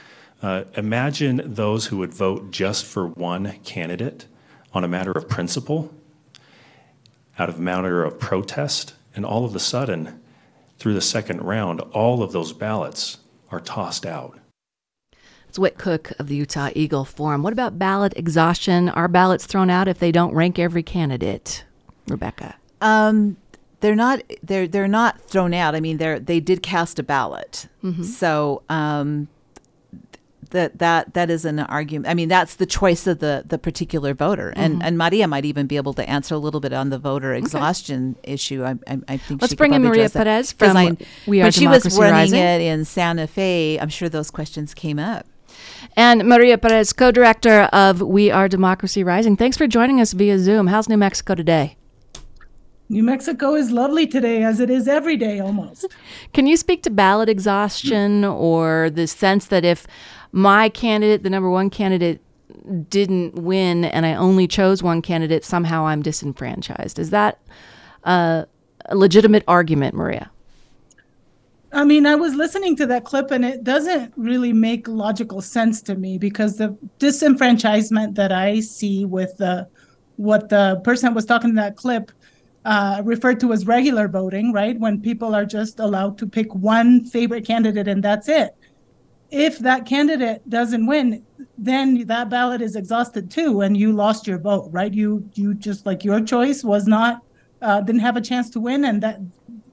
Uh, imagine those who would vote just for one candidate on a matter of principle, out of matter of protest, and all of a sudden, through the second round, all of those ballots are tossed out. It's Whit Cook of the Utah Eagle Forum. What about ballot exhaustion? Are ballots thrown out if they don't rank every candidate? Rebecca. Um... They're not. They're they're not thrown out. I mean, they they did cast a ballot. Mm-hmm. So um, that that that is an argument. I mean, that's the choice of the, the particular voter. And mm-hmm. and Maria might even be able to answer a little bit on the voter exhaustion okay. issue. I I, I think let's she bring in Maria Perez from I, We Are Democracy Rising. When she was running it in Santa Fe, I'm sure those questions came up. And Maria Perez, co-director of We Are Democracy Rising. Thanks for joining us via Zoom. How's New Mexico today? New Mexico is lovely today, as it is every day almost. Can you speak to ballot exhaustion or the sense that if my candidate, the number one candidate, didn't win and I only chose one candidate, somehow I'm disenfranchised? Is that uh, a legitimate argument, Maria? I mean, I was listening to that clip and it doesn't really make logical sense to me, because the disenfranchisement that I see with the, what the person was talking in that clip Uh, referred to as regular voting, right? When people are just allowed to pick one favorite candidate and that's it. If that candidate doesn't win, then that ballot is exhausted too, and you lost your vote, right? You you just, like, your choice was not, uh, didn't have a chance to win, and that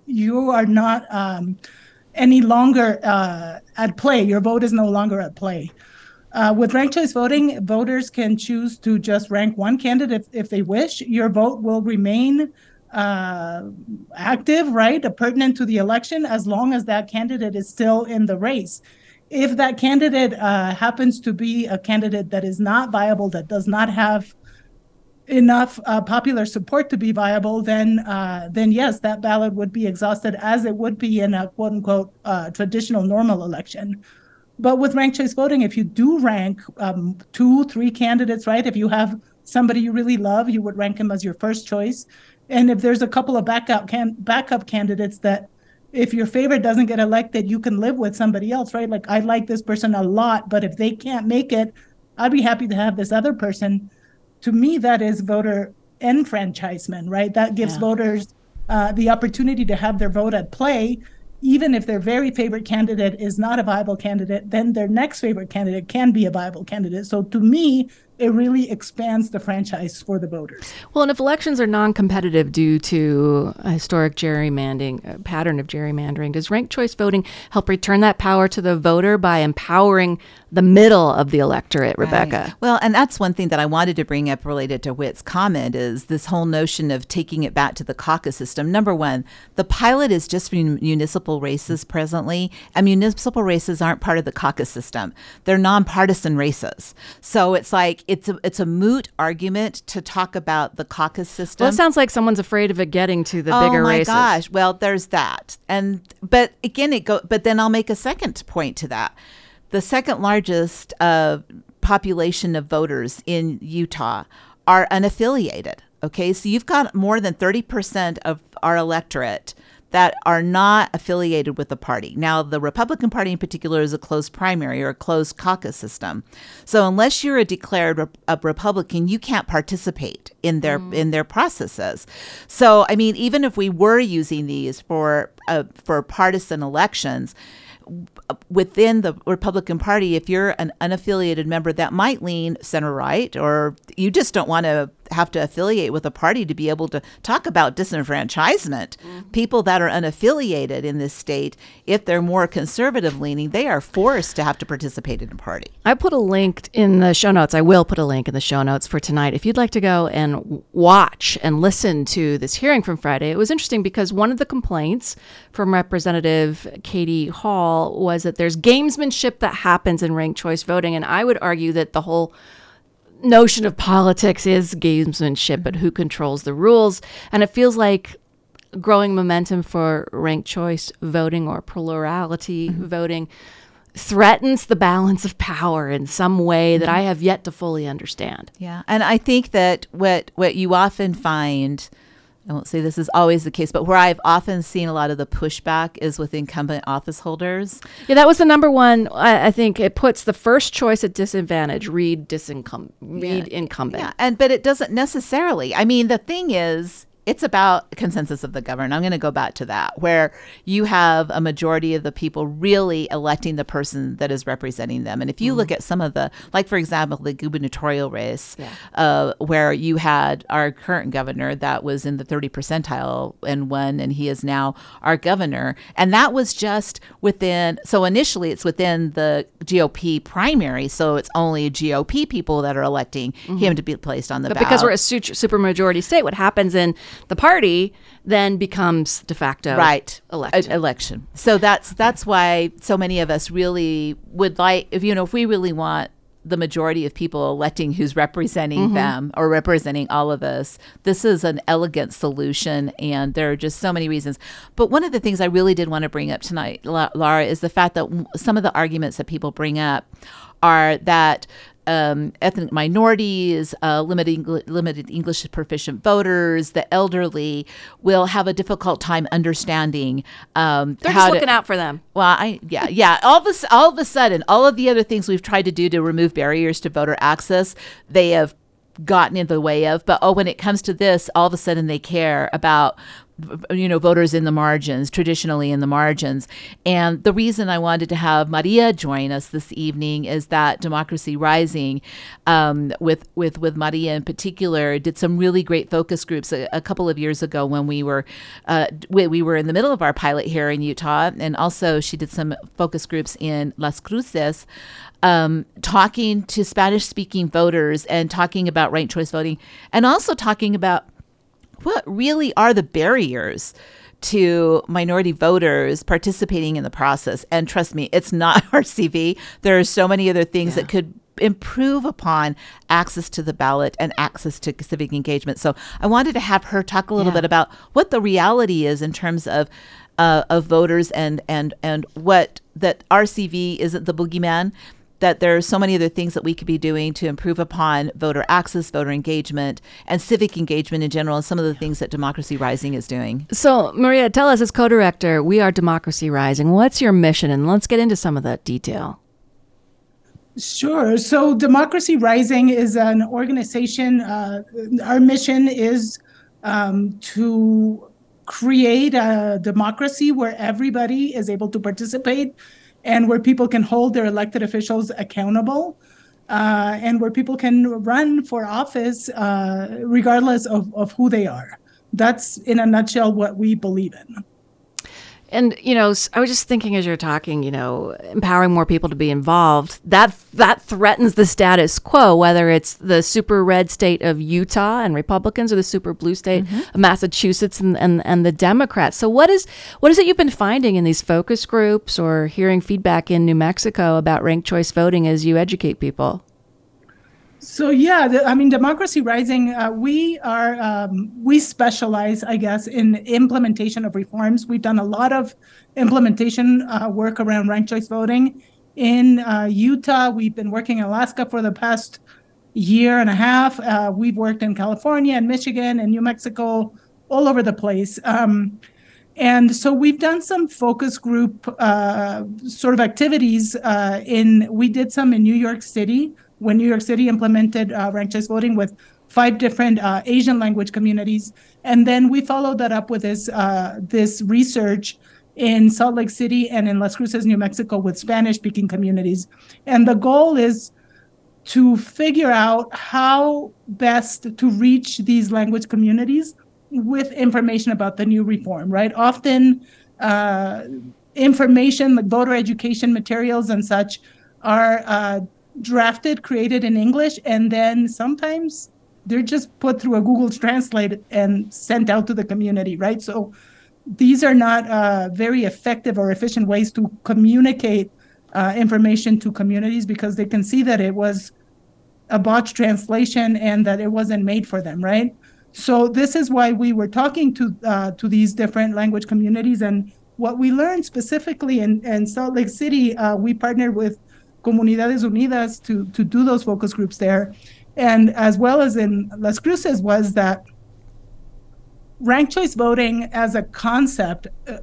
you are not um, any longer uh, at play. Your vote is no longer at play. Uh, with ranked choice voting, voters can choose to just rank one candidate if, if they wish. Your vote will remain uh, active, right, pertinent to the election, as long as that candidate is still in the race. If that candidate uh, happens to be a candidate that is not viable, that does not have enough uh, popular support to be viable, then uh, then yes, that ballot would be exhausted, as it would be in a quote unquote uh, traditional normal election. But with ranked choice voting, if you do rank um, two, three candidates, right? If you have somebody you really love, you would rank him as your first choice. And if there's a couple of backup can- backup candidates that, if your favorite doesn't get elected, you can live with somebody else, right? Like, I like this person a lot, but if they can't make it, I'd be happy to have this other person. To me, that is voter enfranchisement, right? That gives yeah. voters uh, the opportunity to have their vote at play, even if their very favorite candidate is not a viable candidate, then their next favorite candidate can be a viable candidate. So to me, it really expands the franchise for the voters. Well, and if elections are non-competitive due to a historic gerrymandering, a pattern of gerrymandering, does ranked choice voting help return that power to the voter by empowering the middle of the electorate, Rebecca? Right. Well, and that's one thing that I wanted to bring up related to Whit's comment is this whole notion of taking it back to the caucus system. Number one, the pilot is just for municipal races presently, and municipal races aren't part of the caucus system. They're nonpartisan races. So it's like, It's a, it's a moot argument to talk about the caucus system. Well, it sounds like someone's afraid of it getting to the oh bigger races. Oh my gosh. Well, there's that. And but again, it go. But then I'll make a second point to that. The second largest uh, population of voters in Utah are unaffiliated. Okay, so you've got more than thirty percent of our electorate that are not affiliated with the party. Now, the Republican Party in particular is a closed primary or a closed caucus system. So unless you're a declared rep- a Republican, you can't participate in their mm. in their processes. So, I mean, even if we were using these for uh, for partisan elections, within the Republican Party, if you're an unaffiliated member, that might lean center right, or you just don't want to have to affiliate with a party to be able to talk about disenfranchisement. Mm-hmm. People that are unaffiliated in this state, if they're more conservative leaning, they are forced to have to participate in a party. I put a link in the show notes. I will put a link in the show notes for tonight. If you'd like to go and watch and listen to this hearing from Friday, it was interesting because one of the complaints from Representative Katie Hall was that there's gamesmanship that happens in ranked choice voting. And I would argue that the whole notion of politics is gamesmanship, but who controls the rules? And it feels like growing momentum for ranked choice voting or plurality mm-hmm. voting threatens the balance of power in some way that I have yet to fully understand. Yeah. And I think that what what you often find, I won't say this is always the case, but where I've often seen a lot of the pushback is with incumbent office holders. Yeah, that was the number one. I, I think it puts the first choice at disadvantage. Read disincum- read yeah. incumbent. Yeah, and but it doesn't necessarily. I mean, the thing is, it's about consensus of the governed. I'm going to go back to that, where you have a majority of the people really electing the person that is representing them. And if you mm-hmm. look at some of the, like, for example, the gubernatorial race, yeah. uh, where you had our current governor that was in the thirtieth percentile and won, and he is now our governor. And that was just within, so initially it's within the G O P primary. So it's only G O P people that are electing mm-hmm. him to be placed on the but ballot. But because we're a su- supermajority state, what happens in the party then becomes de facto right election. election. So that's that's why so many of us really would like, if you know, if we really want the majority of people electing who's representing mm-hmm. them or representing all of us, this is an elegant solution, and there are just so many reasons. But one of the things I really did want to bring up tonight, Laura, is the fact that some of the arguments that people bring up are that Um, ethnic minorities, uh, limited, Engl- limited English proficient voters, the elderly will have a difficult time understanding. Um, They're just to, looking out for them. Well, I yeah yeah. All of a, all of a sudden, all of the other things we've tried to do to remove barriers to voter access, they have gotten in the way of. But oh, when it comes to this, all of a sudden they care about, you know, voters in the margins, traditionally in the margins. And the reason I wanted to have Maria join us this evening is that Democracy Rising, um, with, with with Maria in particular, did some really great focus groups a, a couple of years ago when we were uh, we, we were in the middle of our pilot here in Utah. And also she did some focus groups in Las Cruces, um, talking to Spanish-speaking voters and talking about ranked choice voting, and also talking about what really are the barriers to minority voters participating in the process? And trust me, it's not R C V. There are so many other things yeah. that could improve upon access to the ballot and access to civic engagement. So I wanted to have her talk a little yeah. bit about what the reality is in terms of uh, of voters and and and what that R C V isn't the boogeyman, that there are so many other things that we could be doing to improve upon voter access, voter engagement, and civic engagement in general, and some of the things that Democracy Rising is doing. So, Maria, tell us, as co-director, We Are Democracy Rising, what's your mission? And let's get into some of that detail. Sure. So, Democracy Rising is an organization. Uh, our mission is um, to create a democracy where everybody is able to participate, and where people can hold their elected officials accountable, uh, and where people can run for office uh, regardless of, of who they are. That's, in a nutshell, what we believe in. And, you know, I was just thinking as you're talking, you know, empowering more people to be involved, that that threatens the status quo, whether it's the super red state of Utah and Republicans or the super blue state mm-hmm. of Massachusetts and, and, and the Democrats. So what is what is it you've been finding in these focus groups or hearing feedback in New Mexico about ranked choice voting as you educate people? So, yeah, the, I mean, Democracy Rising, uh, we are, um, we specialize, I guess, in implementation of reforms. We've done a lot of implementation uh, work around ranked choice voting in uh, Utah. We've been working in Alaska for the past year and a half. Uh, we've worked in California and Michigan and New Mexico, all over the place. Um, and so we've done some focus group uh, sort of activities uh, in, we did some in New York City, when New York City implemented uh, ranked choice voting with five different uh, Asian language communities. And then we followed that up with this uh, this research in Salt Lake City and in Las Cruces, New Mexico, with Spanish-speaking communities. And the goal is to figure out how best to reach these language communities with information about the new reform, right? Often uh, information, like voter education materials and such, are uh, drafted, created in English, and then sometimes they're just put through a Google Translate and sent out to the community, right? So these are not uh, very effective or efficient ways to communicate uh, information to communities, because they can see that it was a botched translation and that it wasn't made for them, right? So this is why we were talking to uh, to these different language communities. And what we learned specifically in, in Salt Lake City, uh, we partnered with Comunidades Unidas to, to do those focus groups there. And as well as in Las Cruces, was that ranked choice voting as a concept, uh,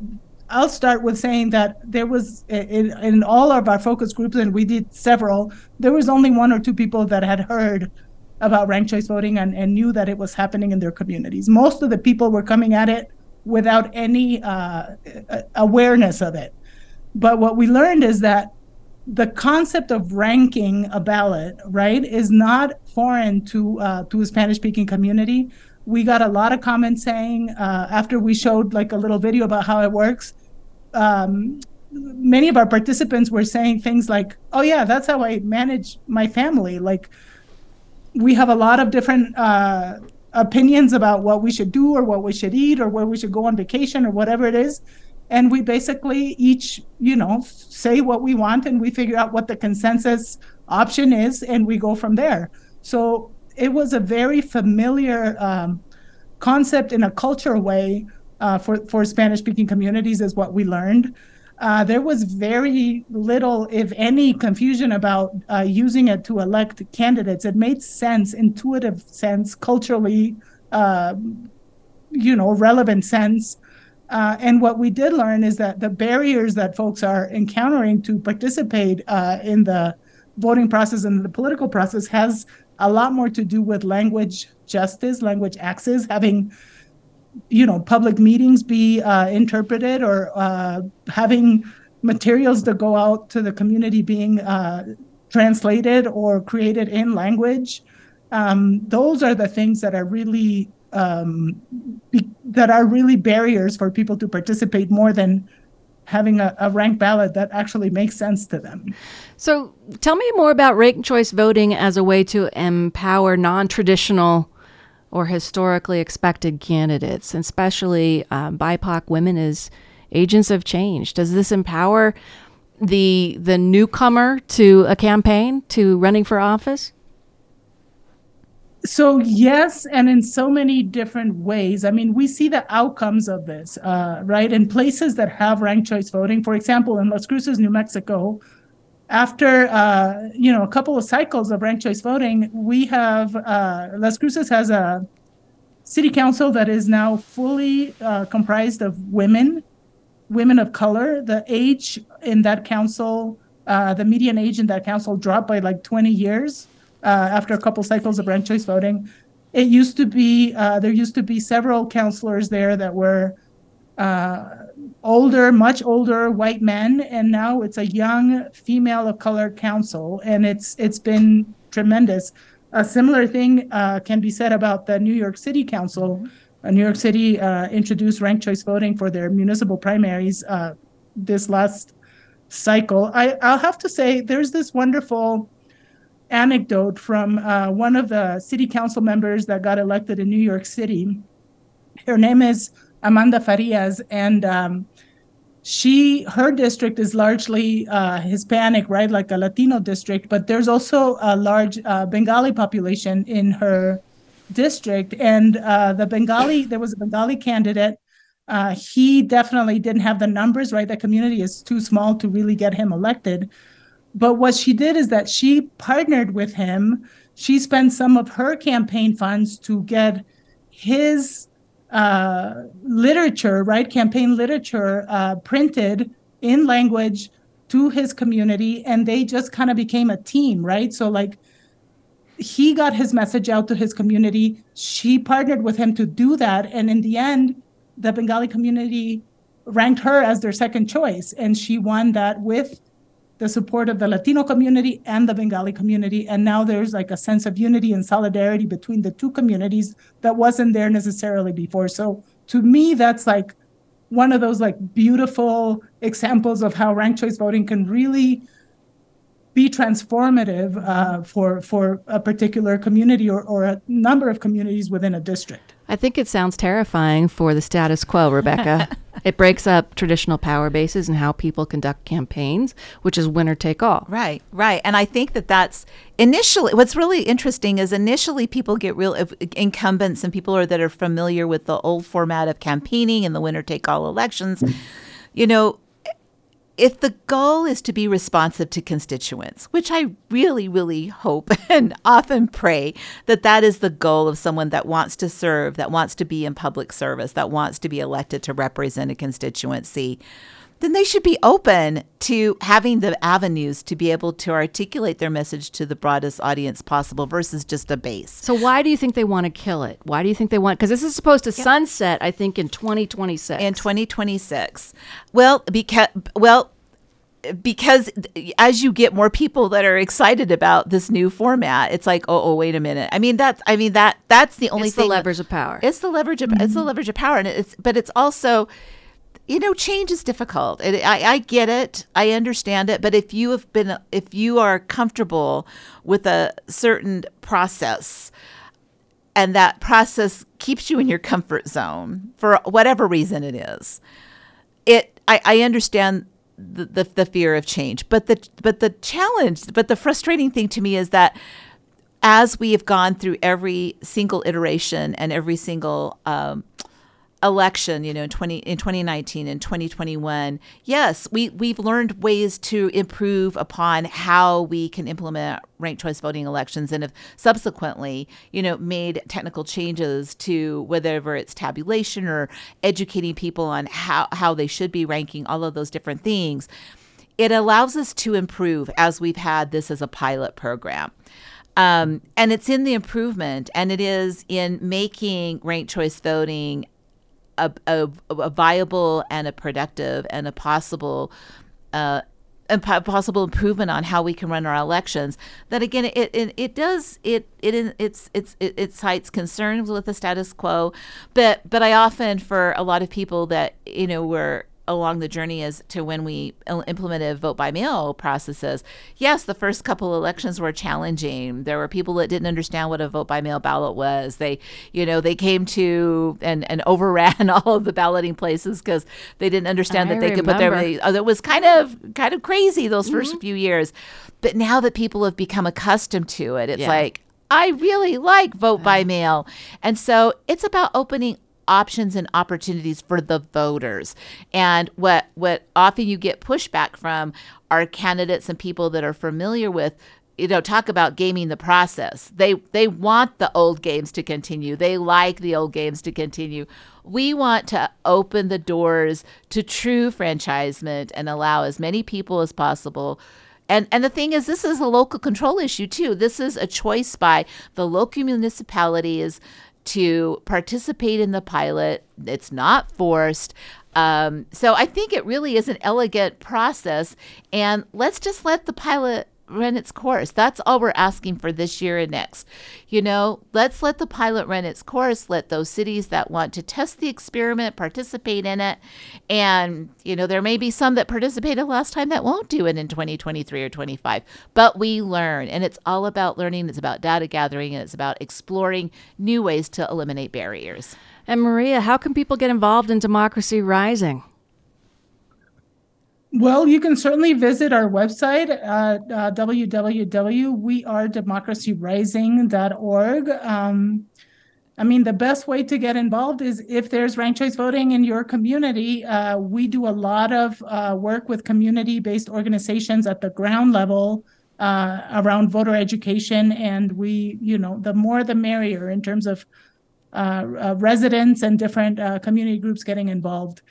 I'll start with saying that there was, in, in all of our focus groups, and we did several, there was only one or two people that had heard about ranked choice voting and, and knew that it was happening in their communities. Most of the people were coming at it without any uh, awareness of it. But what we learned is that the concept of ranking a ballot, right, is not foreign to uh, to a Spanish-speaking community. We got a lot of comments saying, uh, after we showed like a little video about how it works, um, many of our participants were saying things like, oh yeah, that's how I manage my family. Like, we have a lot of different uh, opinions about what we should do or what we should eat or where we should go on vacation or whatever it is. And we basically each, you know, say what we want, and we figure out what the consensus option is, and we go from there. So it was a very familiar um, concept in a culture way uh, for, for Spanish-speaking communities, is what we learned. Uh, there was very little, if any, confusion about uh, using it to elect candidates. It made sense, intuitive sense, culturally, uh, you know, relevant sense. Uh, and what we did learn is that the barriers that folks are encountering to participate uh, in the voting process and the political process has a lot more to do with language justice, language access, having, you know, public meetings be uh, interpreted, or uh, having materials that go out to the community being uh, translated or created in language. Um, those are the things that are really Um, be, that are really barriers for people to participate, more than having a, a ranked ballot that actually makes sense to them. So tell me more about ranked choice voting as a way to empower non-traditional or historically expected candidates, and especially um, B I P O C women as agents of change? Does this empower the the newcomer to a campaign, to running for office? So yes, and in so many different ways. I mean, we see the outcomes of this, uh, right? In places that have ranked choice voting, for example, in Las Cruces, New Mexico, after uh, you know a couple of cycles of ranked choice voting, we have uh, Las Cruces has a city council that is now fully uh, comprised of women, women of color. The age in that council, uh, the median age in that council dropped by like twenty years. Uh, after a couple cycles of ranked choice voting. It used to be, uh, there used to be several counselors there that were uh, older, much older white men, and now it's a young female of color council, and it's it's been tremendous. A similar thing uh, can be said about the New York City Council. Uh, New York City uh, introduced ranked choice voting for their municipal primaries uh, this last cycle. I, I'll have to say there's this wonderful anecdote from uh, one of the city council members that got elected in New York City. Her name is Amanda Farias, and um, she her district is largely uh, Hispanic, right, like a Latino district, but there's also a large uh, Bengali population in her district. And uh, the Bengali, there was a Bengali candidate. Uh, he definitely didn't have the numbers, right? The community is too small to really get him elected. But what she did is that she partnered with him. She spent some of her campaign funds to get his uh, literature, right, campaign literature uh, printed in language to his community. And they just kind of became a team, right? So like he got his message out to his community. She partnered with him to do that. And in the end, the Bengali community ranked her as their second choice. And she won that with the support of the Latino community and the Bengali community. And now there's like a sense of unity and solidarity between the two communities that wasn't there necessarily before. So to me, that's like one of those like beautiful examples of how ranked choice voting can really be transformative uh, for for a particular community or, or a number of communities within a district. I think it sounds terrifying for the status quo, Rebecca. It breaks up traditional power bases and how people conduct campaigns, which is winner take all. Right, right. And I think that that's initially, what's really interesting is initially people get real, if incumbents and people are, that are familiar with the old format of campaigning and the winner take all elections, you know, if the goal is to be responsive to constituents, which I really, really hope and often pray that that is the goal of someone that wants to serve, that wants to be in public service, that wants to be elected to represent a constituency, then they should be open to having the avenues to be able to articulate their message to the broadest audience possible versus just a base. So why do you think they want to kill it? Why do you think they want, because this is supposed to yeah. sunset, I think, in twenty twenty-six. In twenty twenty-six. Well, because, well, because as you get more people that are excited about this new format, it's like, oh, oh, wait a minute. I mean, that's, I mean, that, that's the only it's thing. It's the leverage of power. It's the leverage of, mm-hmm. it's the leverage of power. And it's, but it's also, you know, change is difficult. It, I, I get it. I understand it. But if you have been, if you are comfortable with a certain process and that process keeps you in your comfort zone for whatever reason it is, it, I, I understand the, the the fear of change. But the, but the challenge, but the frustrating thing to me is that as we have gone through every single iteration and every single, um, election, you know, in twenty in twenty nineteen and twenty twenty-one, yes, we we've learned ways to improve upon how we can implement ranked choice voting elections, and have subsequently, you know, made technical changes to whether it's tabulation or educating people on how how they should be ranking, all of those different things. It allows us to improve as we've had this as a pilot program. Um, and it's in the improvement, and it is in making ranked choice voting A, a, a viable and a productive and a possible uh, a possible improvement on how we can run our elections. That again, it it, it does it it it's it's it, it cites concerns with the status quo, but but I often, for a lot of people that, you know, were along the journey as to when we implemented vote by mail processes, yes, the first couple elections were challenging. There were people that didn't understand what a vote by mail ballot was. They, you know, they came to and, and overran all of the balloting places because they didn't understand I that they remember. could put their. Oh, that was kind of kind of crazy those first mm-hmm. few years, but now that people have become accustomed to it, it's yeah. like I really like vote by mail, and so it's about opening options and opportunities for the voters. And what what often you get pushback from are candidates and people that are familiar with, you know, talk about gaming the process. They they want the old games to continue. They like the old games to continue. We want to open the doors to true franchisement and allow as many people as possible. And and the thing is, this is a local control issue too. This is a choice by the local municipalities to participate in the pilot. It's not forced. Um, so I think it really is an elegant process. And let's just let the pilot run its course. That's all we're asking for this year and next. You know, let's let the pilot run its course. Let those cities that want to test the experiment participate in it. And, you know, there may be some that participated last time that won't do it in twenty twenty-three or twenty-five. But we learn. And it's all about learning. It's about data gathering. And it's about exploring new ways to eliminate barriers. And Maria, how can people get involved in Democracy Rising? Well, you can certainly visit our website, uh, uh, w w w dot we are democracy rising dot org. Um, I mean, the best way to get involved is if there's ranked choice voting in your community. Uh, we do a lot of uh, work with community-based organizations at the ground level uh, around voter education. And we, you know, the more the merrier in terms of uh, uh, residents and different uh, community groups getting involved.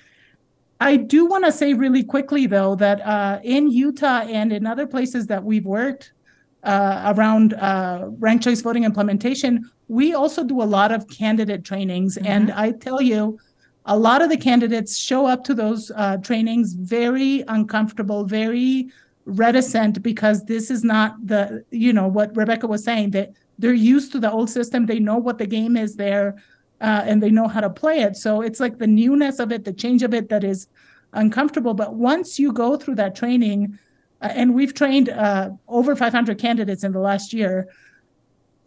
I do want to say really quickly, though, that uh, in Utah and in other places that we've worked uh, around uh, ranked choice voting implementation, we also do a lot of candidate trainings. Mm-hmm. And I tell you, a lot of the candidates show up to those uh, trainings very uncomfortable, very reticent, because this is not the, you know, what Rebecca was saying, that they're used to the old system. They know what the game is there. Uh, and they know how to play it. So it's like the newness of it, the change of it that is uncomfortable. But once you go through that training, uh, and we've trained uh, over five hundred candidates in the last year,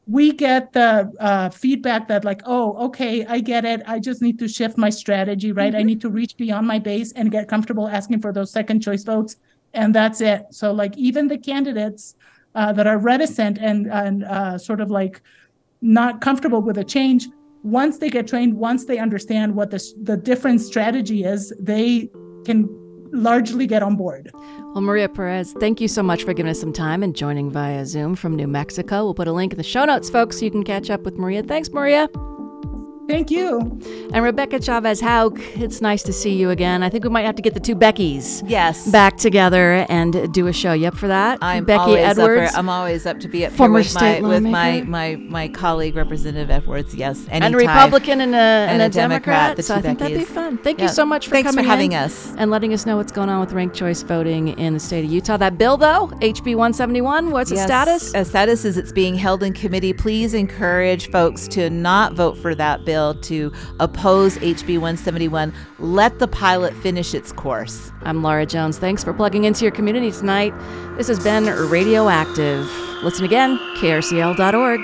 we get the uh, feedback that like, oh, okay, I get it. I just need to shift my strategy, right? Mm-hmm. I need to reach beyond my base and get comfortable asking for those second choice votes. And that's it. So like even the candidates uh, that are reticent and, and uh, sort of like not comfortable with a change, once they get trained, once they understand what the, the different strategy is, they can largely get on board. Well, Maria Perez, thank you so much for giving us some time and joining via Zoom from New Mexico. We'll put a link in the show notes, folks, so you can catch up with Maria. Thanks, Maria. Thank you. And Rebecca Chavez Hauck, it's nice to see you again. I think we might have to get the two Beckys yes. back together and do a show. You up for that? I'm Becky Edwards. Up for, I'm always up to be up Former here with, my, with my, my, my colleague, Representative Edwards. Yes, anytime. And a Republican and a, and and a, a Democrat. Democrat so I think Beckys. That'd be fun. Thank yeah. you so much for Thanks coming for having in us. And letting us know what's going on with ranked choice voting in the state of Utah. That bill, though, H B one seventy-one, what's yes. its status? Its status is it's being held in committee. Please encourage folks to not vote for that bill. To oppose H B one seventy-one. Let the pilot finish its course. I'm Laura Jones. Thanks for plugging into your community tonight. This has been Radioactive. Listen again, K R C L dot org.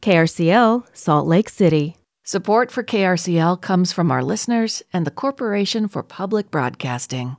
K R C L, Salt Lake City. Support for K R C L comes from our listeners and the Corporation for Public Broadcasting.